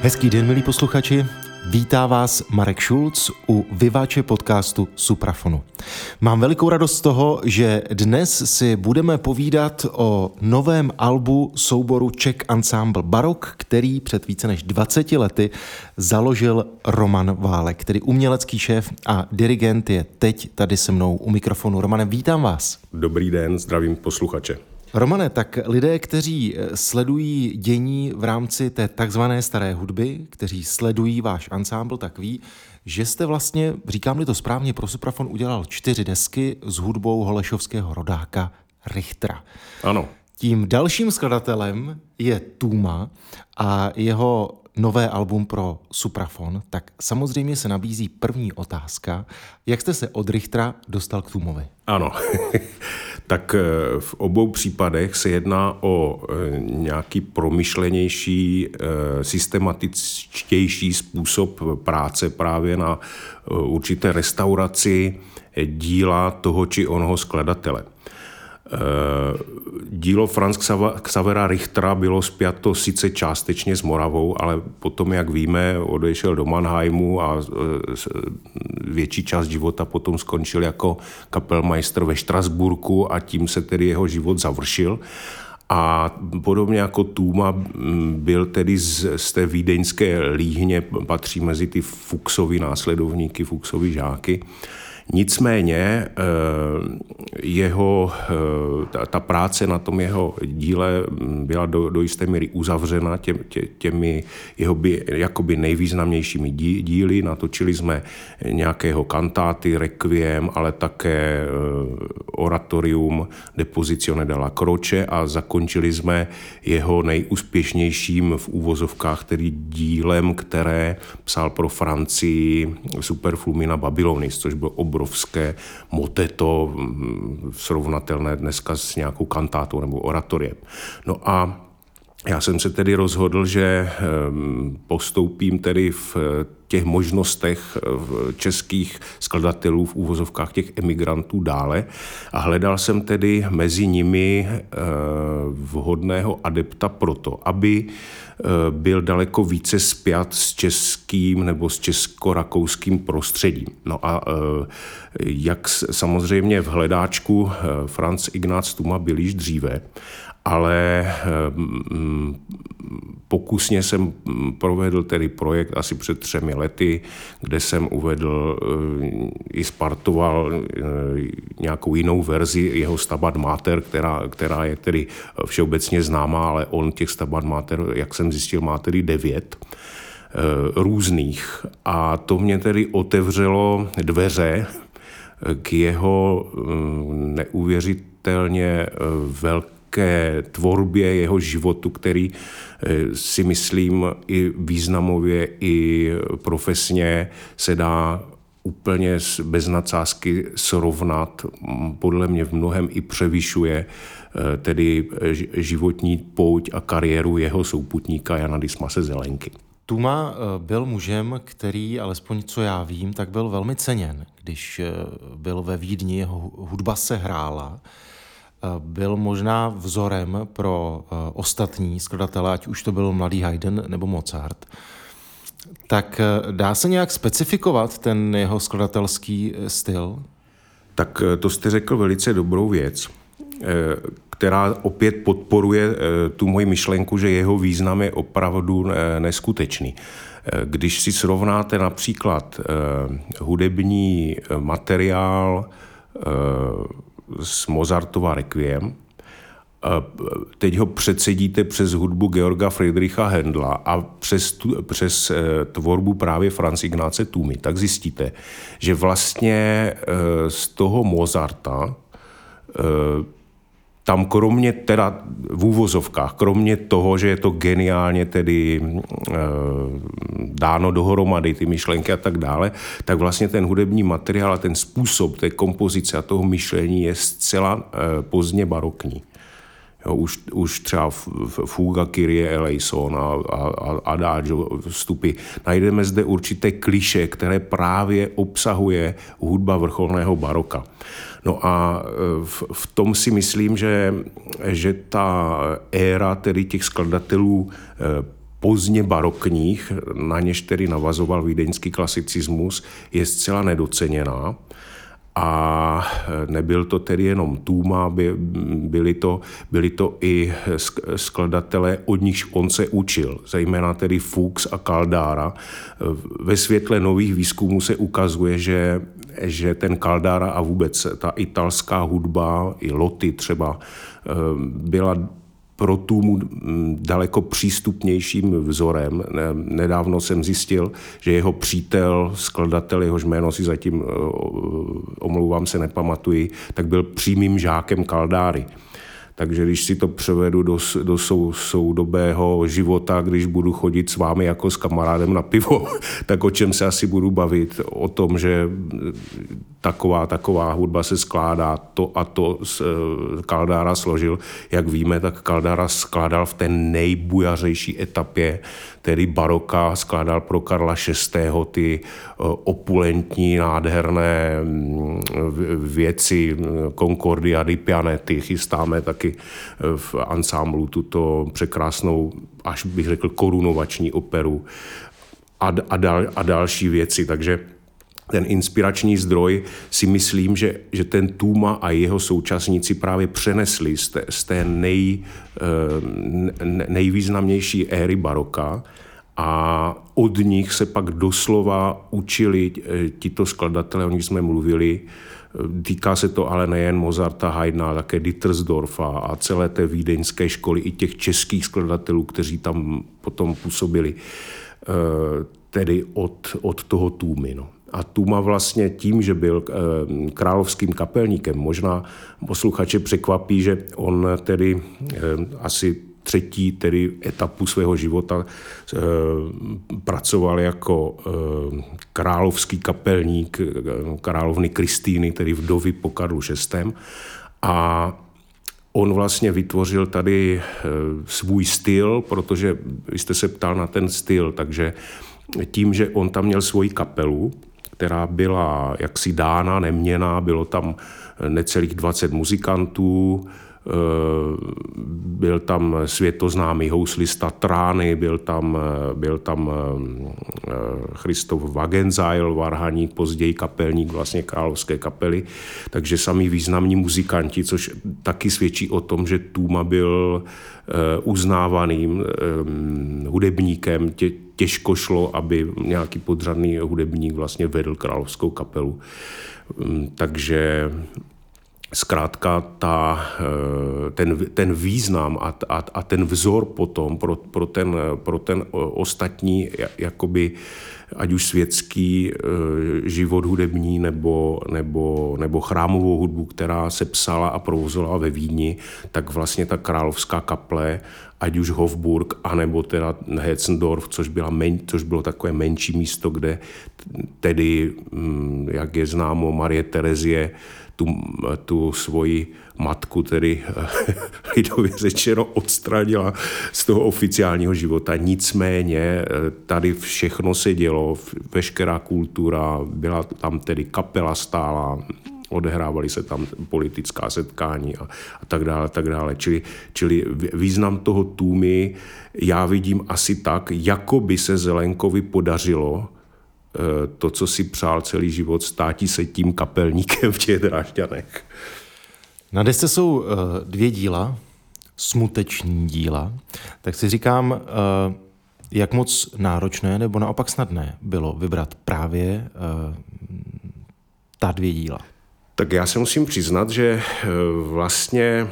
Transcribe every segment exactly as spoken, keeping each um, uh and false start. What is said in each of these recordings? Hezký den, milí posluchači. Vítá vás Marek Šulc u Viváče podcastu Suprafonu. Mám velikou radost z toho, že dnes si budeme povídat o novém albu souboru Czech Ensemble Baroque, který před více než dvaceti lety založil Roman Válek, který umělecký šéf a dirigent je teď tady se mnou u mikrofonu. Romane, vítám vás. Dobrý den, zdravím posluchače. Romane, tak lidé, kteří sledují dění v rámci té takzvané staré hudby, kteří sledují váš ansámbl, tak ví, že jste vlastně, říkám-li to správně, pro Suprafon udělal čtyři desky s hudbou holešovského rodáka Richtera. Ano. Tím dalším skladatelem je Tuma a jeho nové album pro Suprafon, tak samozřejmě se nabízí první otázka, jak jste se od Richtera dostal k Tumovi? Ano, tak v obou případech se jedná o nějaký promyšlenější, systematičtější způsob práce právě na určité restauraci díla toho či onoho skladatele. Dílo Franz Xavera Richtera bylo spjato sice částečně s Moravou, ale potom, jak víme, odešel do Mannheimu a větší část života potom skončil jako kapelmajster ve Štrasburku a tím se tedy jeho život završil. A podobně jako Tuma byl tedy z, z té vídeňské líhně, patří mezi ty Fuxovi následovníky, Fuxovi žáky. Nicméně jeho, ta práce na tom jeho díle byla do, do jisté míry uzavřena tě, tě, těmi jeho by, jakoby nejvýznamnějšími dí, díly. Natočili jsme nějakého kantáty, requiem, ale také oratorium Depositione della Croce a zakončili jsme jeho nejúspěšnějším v úvozovkách, tedy dílem, které psal pro Francii Superflumina Babylonis, což byl obrovský obrovské moteto, srovnatelné dneska s nějakou kantátou nebo oratoriem. No a já jsem se tedy rozhodl, že postoupím tedy v těch možnostech českých skladatelů, v úvozovkách těch emigrantů, dále a hledal jsem tedy mezi nimi vhodného adepta proto, aby byl daleko více spjat s českým nebo s česko-rakouským prostředím. No a jak samozřejmě v hledáčku Franc Ignác Tuma byl již dříve, ale pokusně jsem provedl tedy projekt asi před třemi lety, kde jsem uvedl i spartoval nějakou jinou verzi jeho Stabat Mater, která, která je tedy všeobecně známá, ale on těch Stabat Mater, jak jsem zjistil, má tedy devět různých. A to mě tedy otevřelo dveře k jeho neuvěřitelně velké ke tvorbě jeho životu, který si myslím i významově, i profesně se dá úplně bez nadsázky srovnat, podle mě v mnohem i převyšuje tedy životní pouť a kariéru jeho souputníka Jana Dismase Zelenky. Tuma byl mužem, který, alespoň co já vím, tak byl velmi ceněn. Když byl ve Vídni, jeho hudba se hrála. Byl možná vzorem pro ostatní skladatele, ať už to byl mladý Haydn nebo Mozart. Tak dá se nějak specifikovat ten jeho skladatelský styl? Tak to jste řekl velice dobrou věc, která opět podporuje tu moji myšlenku, že jeho význam je opravdu neskutečný. Když si srovnáte například hudební materiál z Mozartova Requiem. Teď ho předsedíte přes hudbu Georga Friedricha Händla a přes, tu, přes tvorbu právě Franze Ignáce Tumy, tak zjistíte, že vlastně z toho Mozarta tam kromě teda v úvozovkách, kromě toho, že je to geniálně tedy e, dáno dohromady, ty myšlenky a tak dále, tak vlastně ten hudební materiál a ten způsob té kompozice a toho myšlení je zcela e, pozdně barokní. Jo, už, už třeba Fuga Kyrie eleison a, a Adagio vstupy. Najdeme zde určité kliše, které právě obsahuje hudba vrcholného baroka. No a v, v tom si myslím, že, že ta éra tedy těch skladatelů pozdně barokních, na něž tedy navazoval vídeňský klasicismus, je zcela nedoceněná. A nebyl to tedy jenom Tuma, by, byli, to, byli to i skladatelé, od nichž on se učil, zejména tedy Fux a Caldara. Ve světle nových výzkumů se ukazuje, že, že ten Caldara a vůbec ta italská hudba, i Lotti třeba, byla pro Tumu daleko přístupnějším vzorem. Nedávno jsem zjistil, že jeho přítel, skladatel, jehož jméno si zatím, omlouvám se, nepamatuji, tak byl přímým žákem Caldary. Takže když si to převedu do, do sou, soudobého života, když budu chodit s vámi jako s kamarádem na pivo, tak o čem se asi budu bavit? O tom, že taková taková hudba se skládá, to a to Caldara složil. Jak víme, tak Caldara skládal v té nejbujařejší etapě, tedy baroka, skládal pro Karla šestého ty opulentní, nádherné věci Concordia di Pianeti. Chystáme taky v ansámblu tuto překrásnou, až bych řekl, korunovační operu a, a, dal, a další věci. Takže ten inspirační zdroj si myslím, že, že ten Tuma a jeho současníci právě přenesli z té, z té nej, nejvýznamnější éry baroka a od nich se pak doslova učili tito skladatelé, o nich jsme mluvili. Týká se to ale nejen Mozarta, Haydna, také Dittersdorfa a celé té vídeňské školy i těch českých skladatelů, kteří tam potom působili, tedy od, od toho Tumy, no. A Tuma vlastně tím, že byl královským kapelníkem, možná posluchače překvapí, že on tedy asi třetí tedy etapu svého života pracoval jako královský kapelník královny Kristýny, tedy vdovy po Karlu šestém. A on vlastně vytvořil tady svůj styl, protože vy jste se ptal na ten styl, takže tím, že on tam měl svoji kapelu, která byla jaksi dána, neměná, bylo tam necelých dvacet muzikantů, byl tam světoznámý houslista Trány, byl tam, byl tam Christoph Wagenseil, varhaník, později kapelník vlastně královské kapely, takže sami významní muzikanti, což taky svědčí o tom, že Tuma byl uznávaným hudebníkem. Těžko šlo, aby nějaký podřadný hudebník vlastně vedl královskou kapelu. Takže zkrátka ta, ten, ten význam a, a, a ten vzor potom pro, pro, ten, pro ten ostatní, jakoby, ať už světský život hudební nebo, nebo, nebo chrámovou hudbu, která se psala a provozovala ve Vídni, tak vlastně ta královská kaple, ať už Hofburg, anebo teda Hetzendorf, což, byla men, což bylo takové menší místo, kde tedy, jak je známo, Marie Terezie tu, tu svoji matku, tedy lidově řečeno, odstranila z toho oficiálního života. Nicméně tady všechno se dělo, veškerá kultura, byla tam tedy kapela stála, odehrávaly se tam politická setkání a, a tak dále, tak dále. Čili, čili význam toho Tumy já vidím asi tak, jako by se Zelenkovi podařilo to, co si přál celý život, státi se tím kapelníkem v těch Drážďanech. Na desce jsou dvě díla, smuteční díla, tak si říkám, jak moc náročné nebo naopak snadné bylo vybrat právě ta dvě díla. Tak já se musím přiznat, že vlastně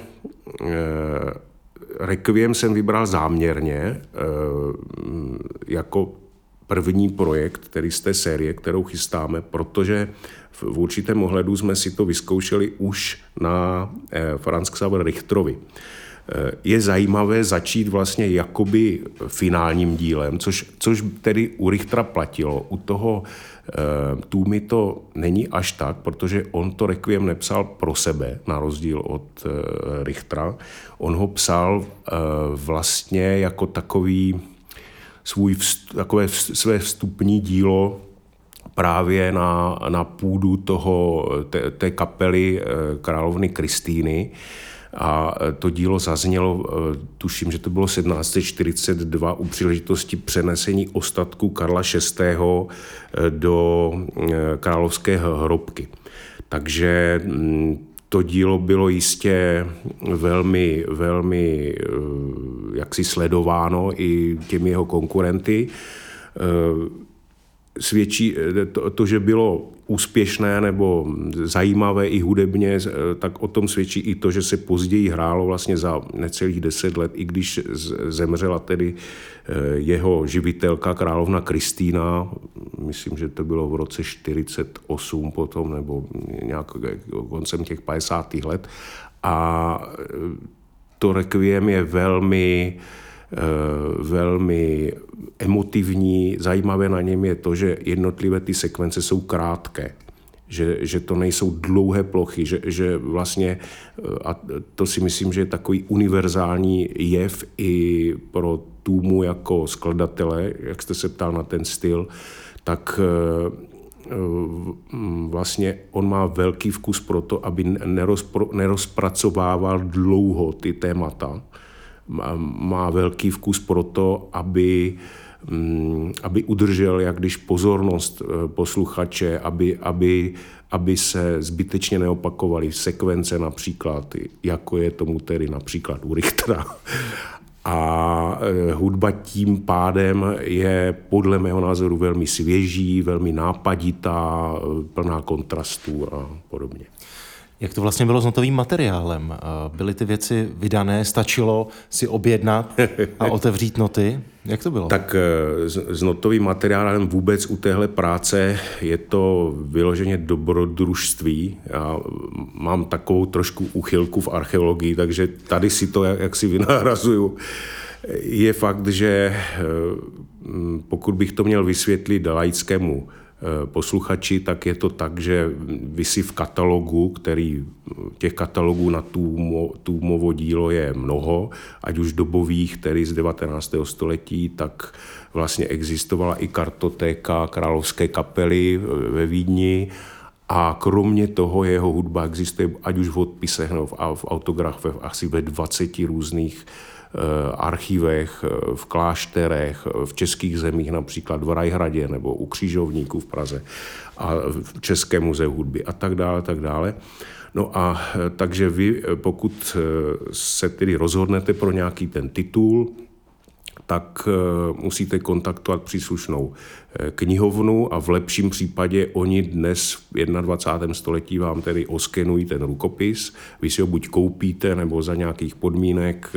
Requiem jsem vybral záměrně jako první projekt, tedy z té série, kterou chystáme, protože v určitém ohledu jsme si to vyzkoušeli už na Franz Xaver Richterovi. Je zajímavé začít vlastně jakoby finálním dílem, což, což tedy u Richtera platilo. U toho e, Tumy to není až tak, protože on to Requiem nepsal pro sebe, na rozdíl od e, Richtera. On ho psal e, vlastně jako takový svůj vstup, takové své vstupní dílo právě na, na půdu toho, té, té kapely e, královny Kristýny. a to dílo zaznělo, tuším, že to bylo sedmnáct set čtyřicet dva u příležitosti přenesení ostatku Karla šestého do královské hrobky. Takže to dílo bylo jistě velmi, velmi jaksi sledováno i těmi jeho konkurenty. Svědčí to, to, že bylo úspěšné nebo zajímavé i hudebně, tak o tom svědčí i to, že se později hrálo vlastně za necelých deset let, i když zemřela tedy jeho živitelka, královna Kristýna, myslím, že to bylo v roce čtyřicet osm potom, nebo nějak koncem těch padesátých let. A to rekviem je velmi... velmi emotivní. Zajímavé na něm je to, že jednotlivé ty sekvence jsou krátké, že, že to nejsou dlouhé plochy, že, že vlastně, a to si myslím, že je takový univerzální jev i pro Túmu jako skladatele, jak jste se ptal na ten styl, tak vlastně on má velký vkus pro to, aby nerozpro, nerozpracovával dlouho ty témata. Má velký vkus pro to, aby, aby udržel, jak když pozornost posluchače, aby, aby, aby se zbytečně neopakovaly sekvence například, jako je tomu tedy například u Richtera. A hudba tím pádem je podle mého názoru velmi svěží, velmi nápaditá, plná kontrastů a podobně. Jak to vlastně bylo s notovým materiálem? Byly ty věci vydané, stačilo si objednat a otevřít noty? Jak to bylo? Tak s notovým materiálem vůbec u téhle práce je to vyloženě dobrodružství. Já mám takovou trošku úchylku v archeologii, takže tady si to jaksi vynahrazuju. Je fakt, že pokud bych to měl vysvětlit laickému posluchači, tak je to tak, že vy si v katalogu, který těch katalogů na Túmo, Túmovo dílo je mnoho, ať už dobových, tedy z devatenáctého století, tak vlastně existovala i kartotéka Královské kapely ve Vídni a kromě toho jeho hudba existuje ať už v odpisech nebo v autografech asi ve dvaceti různých archivech, v klášterech, v českých zemích, například v Rajhradě nebo u Křížovníků v Praze a v Českém muzeu hudby a tak dále, tak dále. No a takže vy, pokud se tedy rozhodnete pro nějaký ten titul, tak musíte kontaktovat příslušnou knihovnu a v lepším případě oni dnes v dvacátém prvním století vám tedy oskenují ten rukopis. Vy si ho buď koupíte, nebo za nějakých podmínek,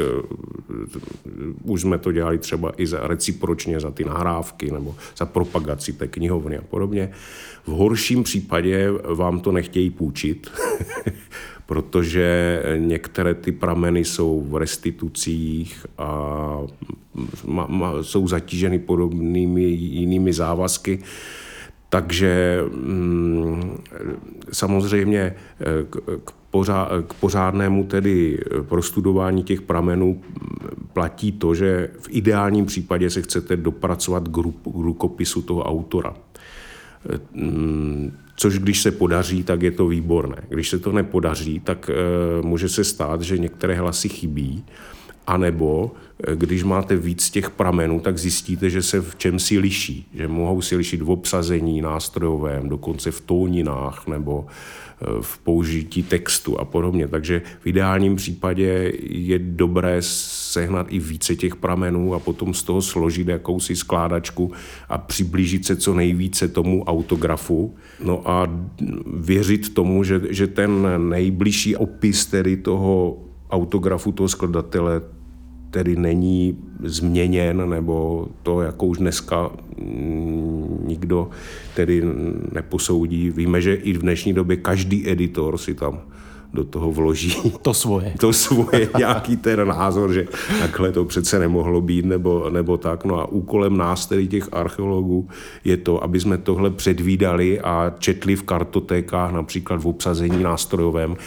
už jsme to dělali třeba i za recipročně za ty nahrávky nebo za propagaci té knihovny a podobně. V horším případě vám to nechtějí půjčit, protože některé ty prameny jsou v restitucích a ma, ma, jsou zatíženy podobnými jinými závazky. Takže mm, samozřejmě k, k, pořád, k pořádnému tedy prostudování těch pramenů platí to, že v ideálním případě se chcete dopracovat k rukopisu toho autora. Mm, Což když se podaří, tak je to výborné. Když se to nepodaří, tak e, může se stát, že některé hlasy chybí, anebo e, když máte víc těch pramenů, tak zjistíte, že se v čem si liší. Že mohou si lišit v obsazení nástrojovém, dokonce v tóninách nebo e, v použití textu a podobně. Takže v ideálním případě je dobré sehnat i více těch pramenů a potom z toho složit jakousi skládačku a přiblížit se co nejvíce tomu autografu. No a věřit tomu, že, že ten nejbližší opis tedy toho autografu, toho skladatele, tedy není změněn, nebo to, jako už dneska nikdo tedy neposoudí. Víme, že i v dnešní době každý editor si tam do toho vloží to svoje, to svoje nějaký ten názor, že takhle to přece nemohlo být, nebo, nebo tak. No a úkolem nás, tedy těch archeologů, je to, aby jsme tohle předvídali a četli v kartotékách, například v obsazení nástrojovém,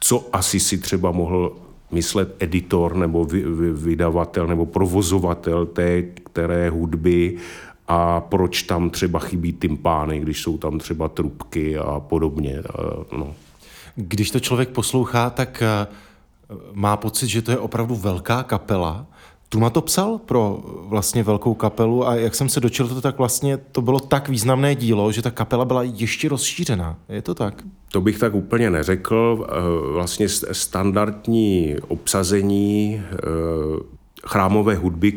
co asi si třeba mohl myslet editor nebo vy, vy, vydavatel nebo provozovatel té které hudby a proč tam třeba chybí tympány, když jsou tam třeba trubky a podobně. No. Když to člověk poslouchá, tak má pocit, že to je opravdu velká kapela. Tuma to psal pro vlastně velkou kapelu a jak jsem se dočetl, to tak vlastně to bylo tak významné dílo, že ta kapela byla ještě rozšířená. Je to tak? To bych tak úplně neřekl. Vlastně standardní obsazení chrámové hudby,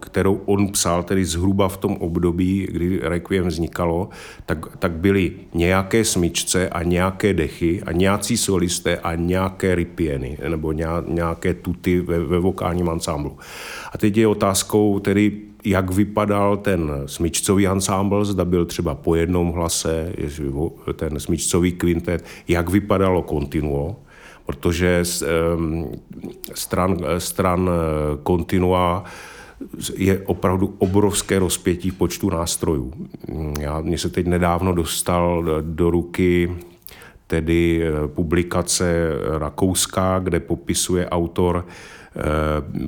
kterou on psal, tedy zhruba v tom období, kdy Requiem vznikalo, tak, tak byly nějaké smyčce a nějaké dechy a nějací solisté a nějaké ripieny nebo nějaké tuty ve, ve vokálním ansámblu. A teď je otázkou tedy, jak vypadal ten smyčcový ansámbl, zda byl třeba po jednom hlase, ten smyčcový kvintet, jak vypadalo kontinuo, protože stran, stran kontinua je opravdu obrovské rozpětí v počtu nástrojů. Já, mně se teď nedávno dostal do ruky tedy publikace rakouská, kde popisuje autor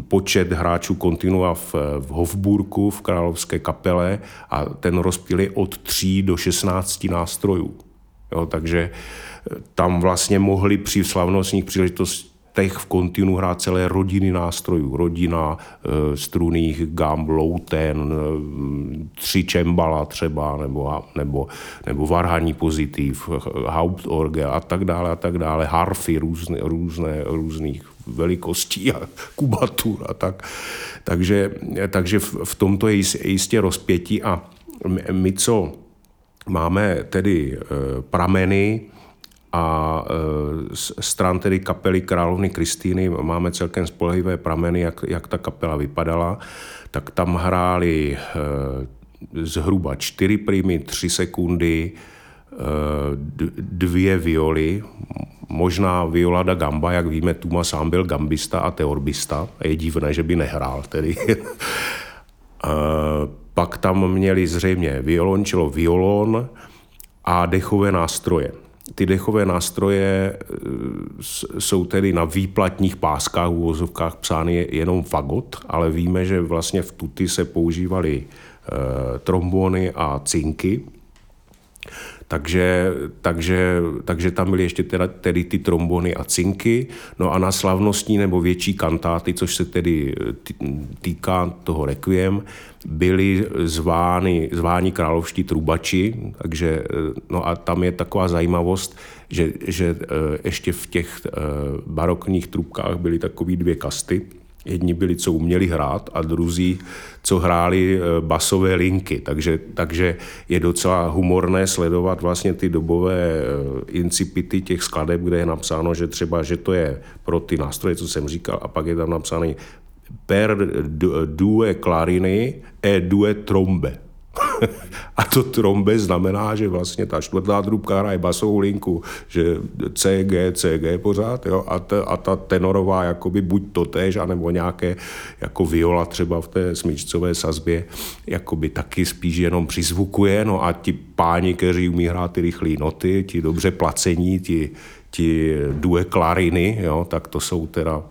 počet hráčů kontinua v, v Hofburku, v královské kapele a ten rozptyl je od tří do šestnácti nástrojů. Jo, takže tam vlastně mohli při slavnostních příležitostech v kontinu hrát celé rodiny nástrojů. Rodina strunných gam, louten, tři čembala třeba, nebo, nebo, nebo varhaní pozitiv, hauptorgel a tak dále, a tak dále, harfy různé, různé, různých velikostí a kubatur a tak. Takže, takže v, v tomto je jistě rozpětí a my, co máme tedy prameny a stran tedy kapely královny Kristýny, máme celkem spolehlivé prameny, jak, jak ta kapela vypadala, tak tam hráli zhruba čtyři primy, tři sekundy, dvě violy, možná viola da gamba, jak víme, Tuma sám byl gambista a teorbista, je divné, že by nehrál tedy. Pak tam měli zřejmě violončelo, violon a dechové nástroje. Ty dechové nástroje jsou tedy na výplatních páskách, uvozovkách psány jenom fagot, ale víme, že vlastně v tuty se používaly e, trombony a cinky, takže, takže, takže tam byly ještě teda, tedy ty trombony a cinky, no a na slavnostní nebo větší kantáty, což se tedy týká toho Requiem, byli zváni, zváni královští trubači, takže, no a tam je taková zajímavost, že, že ještě v těch barokních trubkách byly takový dvě kasty. Jedni byli, co uměli hrát, a druzí, co hráli basové linky. Takže, takže je docela humorné sledovat vlastně ty dobové incipity těch skladeb, kde je napsáno, že třeba, že to je pro ty nástroje, co jsem říkal, a pak je tam napsaný per due clariny e due trombe. A to trombe znamená, že vlastně ta čtvrtá trubka hraje basovou linku, že C, G, C, G pořád, jo, a, t, a ta tenorová jakoby buď totéž, anebo nějaké jako viola třeba v té smyčcové sazbě, jakoby taky spíš jenom přizvukuje, no a ti páni, kteří umí hrát ty rychlé noty, ti dobře placení, ti, ti due klariny, jo, tak to jsou teda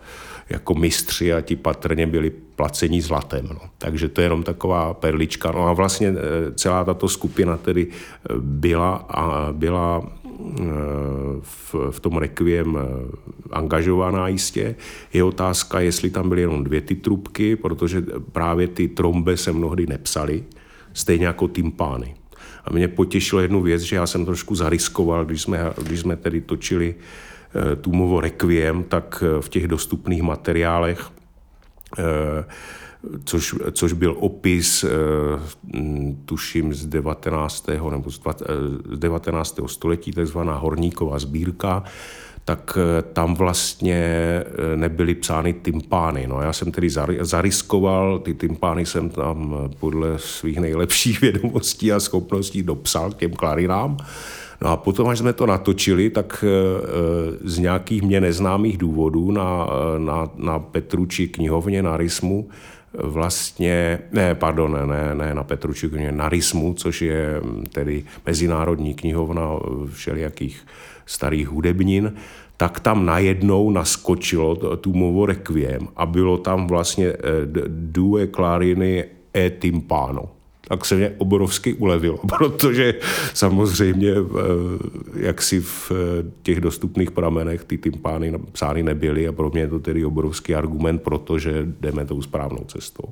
jako mistři a ti patrně byli placení zlatem. No. Takže to je jenom taková perlička. No a vlastně celá tato skupina tedy byla, a byla v, v tom Requiem angažovaná jistě. Je otázka, jestli tam byly jenom dvě ty trubky, protože právě ty trombe se mnohdy nepsaly, stejně jako tympány. A mě potěšilo jednu věc, že já jsem trošku zariskoval, když jsme, když jsme tedy točili Tumovo Requiem, tak v těch dostupných materiálech, což, což byl opis, tuším, z devatenáctého nebo z devatenáctého století, takzvaná Horníková sbírka, tak tam vlastně nebyly psány tympány. No, já jsem tedy zariskoval, ty tympány jsem tam podle svých nejlepších vědomostí a schopností dopsal k těm klarinám. No a potom, až jsme to natočili, tak z nějakých mě neznámých důvodů na, na, na Petrucci knihovně, na RISMu, vlastně, ne, pardon, ne, ne na Petrucci knihovně, na RISMu, což je tedy mezinárodní knihovna všelijakých starých hudebnin, tak tam najednou naskočilo Tumovo Requiem a bylo tam vlastně due clariny e timpano. tak se mě obrovsky ulevilo, protože samozřejmě jaksi v těch dostupných pramenech ty tympány psány nebyly a pro mě je to tedy obrovský argument, protože jdeme tou správnou cestou.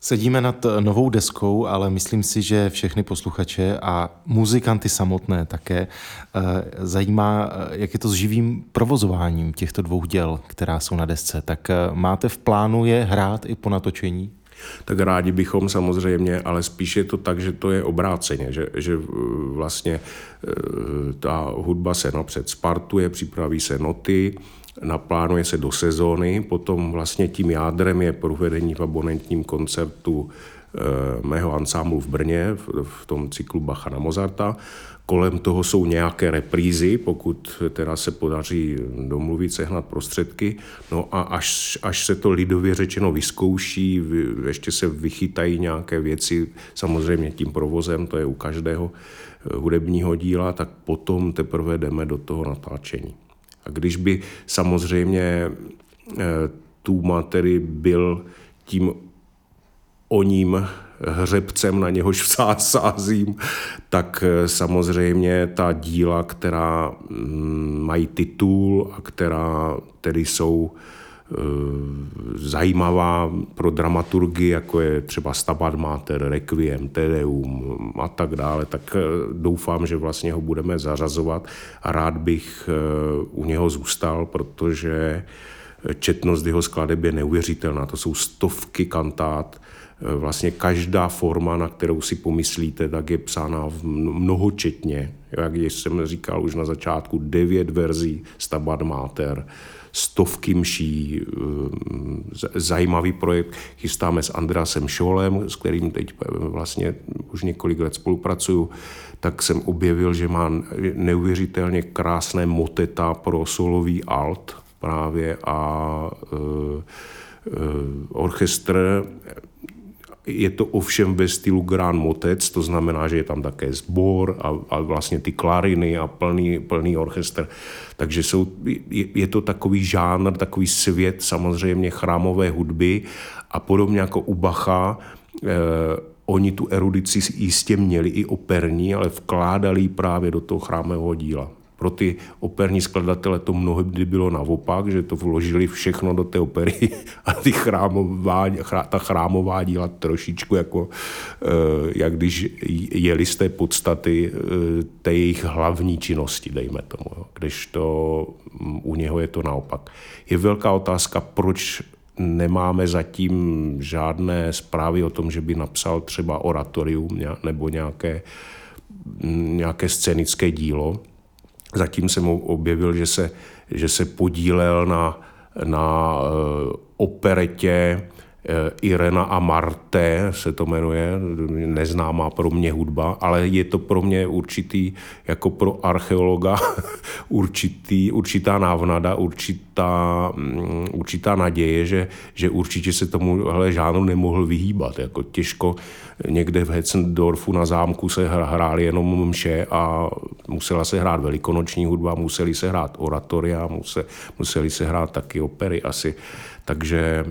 Sedíme nad novou deskou, ale myslím si, že všechny posluchače a muzikanty samotné také zajímá, jak je to s živým provozováním těchto dvou děl, která jsou na desce. Tak máte v plánu je hrát i po natočení? Tak rádi bychom samozřejmě, ale spíš je to tak, že to je obráceně, že, že vlastně ta hudba se napřed spartuje, připraví se noty, naplánuje se do sezóny, potom vlastně tím jádrem je provedení v abonentním koncertu e, mého ansámlu v Brně, v, v tom cyklu Bacha na Mozarta. Kolem toho jsou nějaké reprízy, pokud teda se podaří domluvit, sehnat prostředky. No a až, až se to lidově řečeno vyzkouší, vy, ještě se vychytají nějaké věci, samozřejmě tím provozem, to je u každého hudebního díla, tak potom teprve jdeme do toho natáčení. A když by samozřejmě Tuma tedy byl tím oním hřebcem, na něhož vsázím, tak samozřejmě ta díla, která mají titul a která tedy jsou zajímavá pro dramaturgy, jako je třeba Stabat Mater, Requiem, Te Deum a tak dále, tak doufám, že vlastně ho budeme zařazovat a rád bych u něho zůstal, protože četnost jeho skladeb je neuvěřitelná. To jsou stovky kantát, vlastně každá forma, na kterou si pomyslíte, tak je psána mnohočetně. Jak jsem říkal už na začátku, devět verzí Stabat Mater, stovky mší, zajímavý projekt chystáme s Andreasem Schollem, s kterým teď vlastně už několik let spolupracuju, tak jsem objevil, že má neuvěřitelně krásné moteta pro solový alt právě a e, e, orchestr. Je to ovšem ve stylu grand motec, to znamená, že je tam také sbor a, a vlastně ty klariny a plný, plný orchestr. Takže jsou, je, je to takový žánr, takový svět samozřejmě chrámové hudby a podobně jako u Bacha, eh, oni tu erudici jistě měli i operní, ale vkládali právě do toho chrámového díla. Pro ty operní skladatele to mnohdy bylo naopak, že to vložili všechno do té opery a ty chrámová, chrá, ta chrámová díla trošičku jako, jak když jeli z té podstaty té jejich hlavní činnosti, dejme tomu, kdežto u něho je to naopak. Je velká otázka, proč nemáme zatím žádné zprávy o tom, že by napsal třeba oratorium nebo nějaké, nějaké scénické dílo. Zatím jsem objevil, že se, že se podílel na, na operetě Irena a Marté, se to jmenuje, neznámá pro mě hudba, ale je to pro mě určitý, jako pro archeologa, určitý, určitá návnada, určitá, určitá naděje, že, že určitě se tomuhle žánru nemohl vyhýbat. Jako těžko někde v Hetzendorfu na zámku se hrály jenom mše a musela se hrát velikonoční hudba, museli se hrát oratoria, museli, museli se hrát taky opery asi. Takže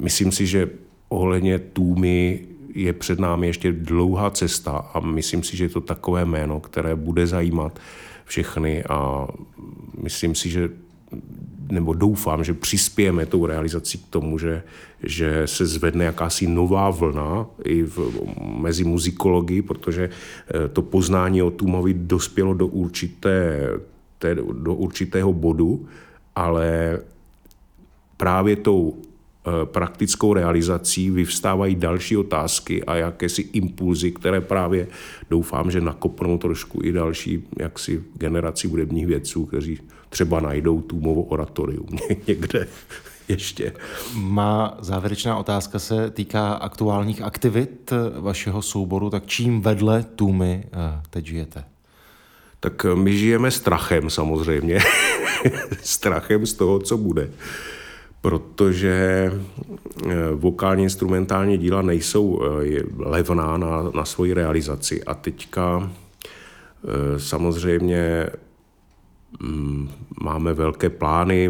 myslím si, že ohledně Tumy je před námi ještě dlouhá cesta a myslím si, že je to takové jméno, které bude zajímat všechny a myslím si, že, nebo doufám, že přispějeme tou realizací k tomu, že, že se zvedne jakási nová vlna i v, mezi muzikologii, protože to poznání o Tumovi dospělo do, určité, té, do určitého bodu, ale právě tou praktickou realizací vyvstávají další otázky a jakési impulzy, které právě doufám, že nakopnou trošku i další jaksi generaci hudebních vědců, kteří třeba najdou Tumovo oratorium někde ještě. Má závěrečná otázka se týká aktuálních aktivit vašeho souboru, tak čím vedle Tumy teď žijete? Tak my žijeme strachem samozřejmě, strachem z toho, co bude. Protože vokálně instrumentální díla nejsou levná na, na svoji realizaci. A teďka samozřejmě máme velké plány,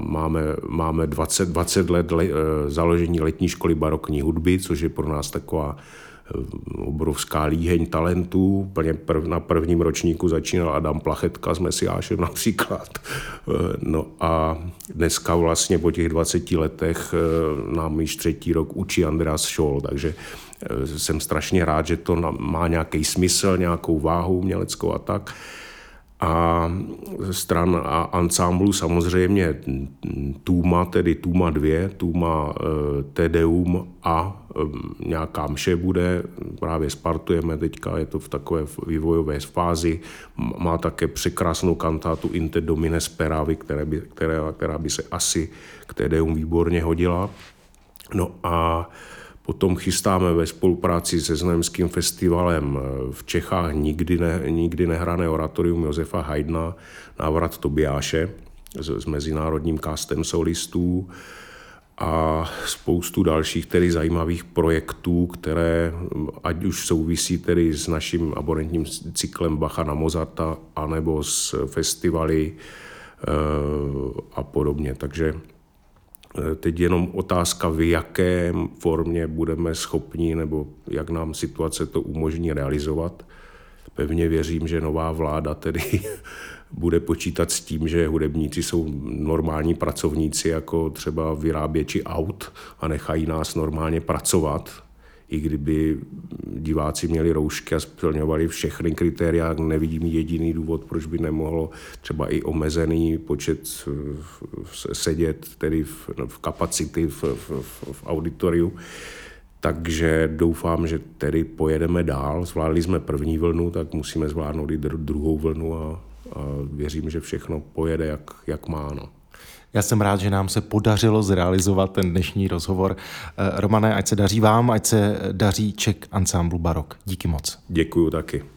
máme, máme dvacet, dvacet let le, založení letní školy barokní hudby, což je pro nás taková obrovská líheň talentů. Plně prv, na prvním ročníku začínal Adam Plachetka s Mesiášem například. No a dneska vlastně po těch dvaceti letech nám již třetí rok učí Andreas Scholl, takže jsem strašně rád, že to má nějaký smysl, nějakou váhu uměleckou a tak. A stran a ansámblu samozřejmě Tuma, tedy Tuma dvě, Tuma Tedeum a nějaká mše bude, právě startujeme teďka, je to v takové vývojové fázi, má také překrásnou kantátu Inter Domine Speravit, která by, která, která by se asi k Tedeum výborně hodila. No a potom chystáme ve spolupráci se Znojemským festivalem v Čechách nikdy, ne, nikdy nehrané oratorium Josefa Haydna Návrat Tobiáše s, s mezinárodním castem solistů a spoustu dalších tedy zajímavých projektů, které ať už souvisí tedy s naším abonentním cyklem Bacha na Mozarta anebo s festivaly a podobně. Takže teď jenom otázka, v jaké formě budeme schopni nebo jak nám situace to umožní realizovat. Pevně věřím, že nová vláda tedy bude počítat s tím, že hudebníci jsou normální pracovníci, jako třeba vyráběči aut a nechají nás normálně pracovat. I kdyby diváci měli roušky a splňovali všechny kritéria, nevidím jediný důvod, proč by nemohlo třeba i omezený počet sedět tedy v, v kapacity v, v, v auditoriu. Takže doufám, že tedy pojedeme dál. Zvládli jsme první vlnu, tak musíme zvládnout i druhou vlnu a, a věřím, že všechno pojede, jak, jak má. No. Já jsem rád, že nám se podařilo zrealizovat ten dnešní rozhovor. Romane, ať se daří vám, ať se daří Czech Ensemble Baroque. Díky moc. Děkuju taky.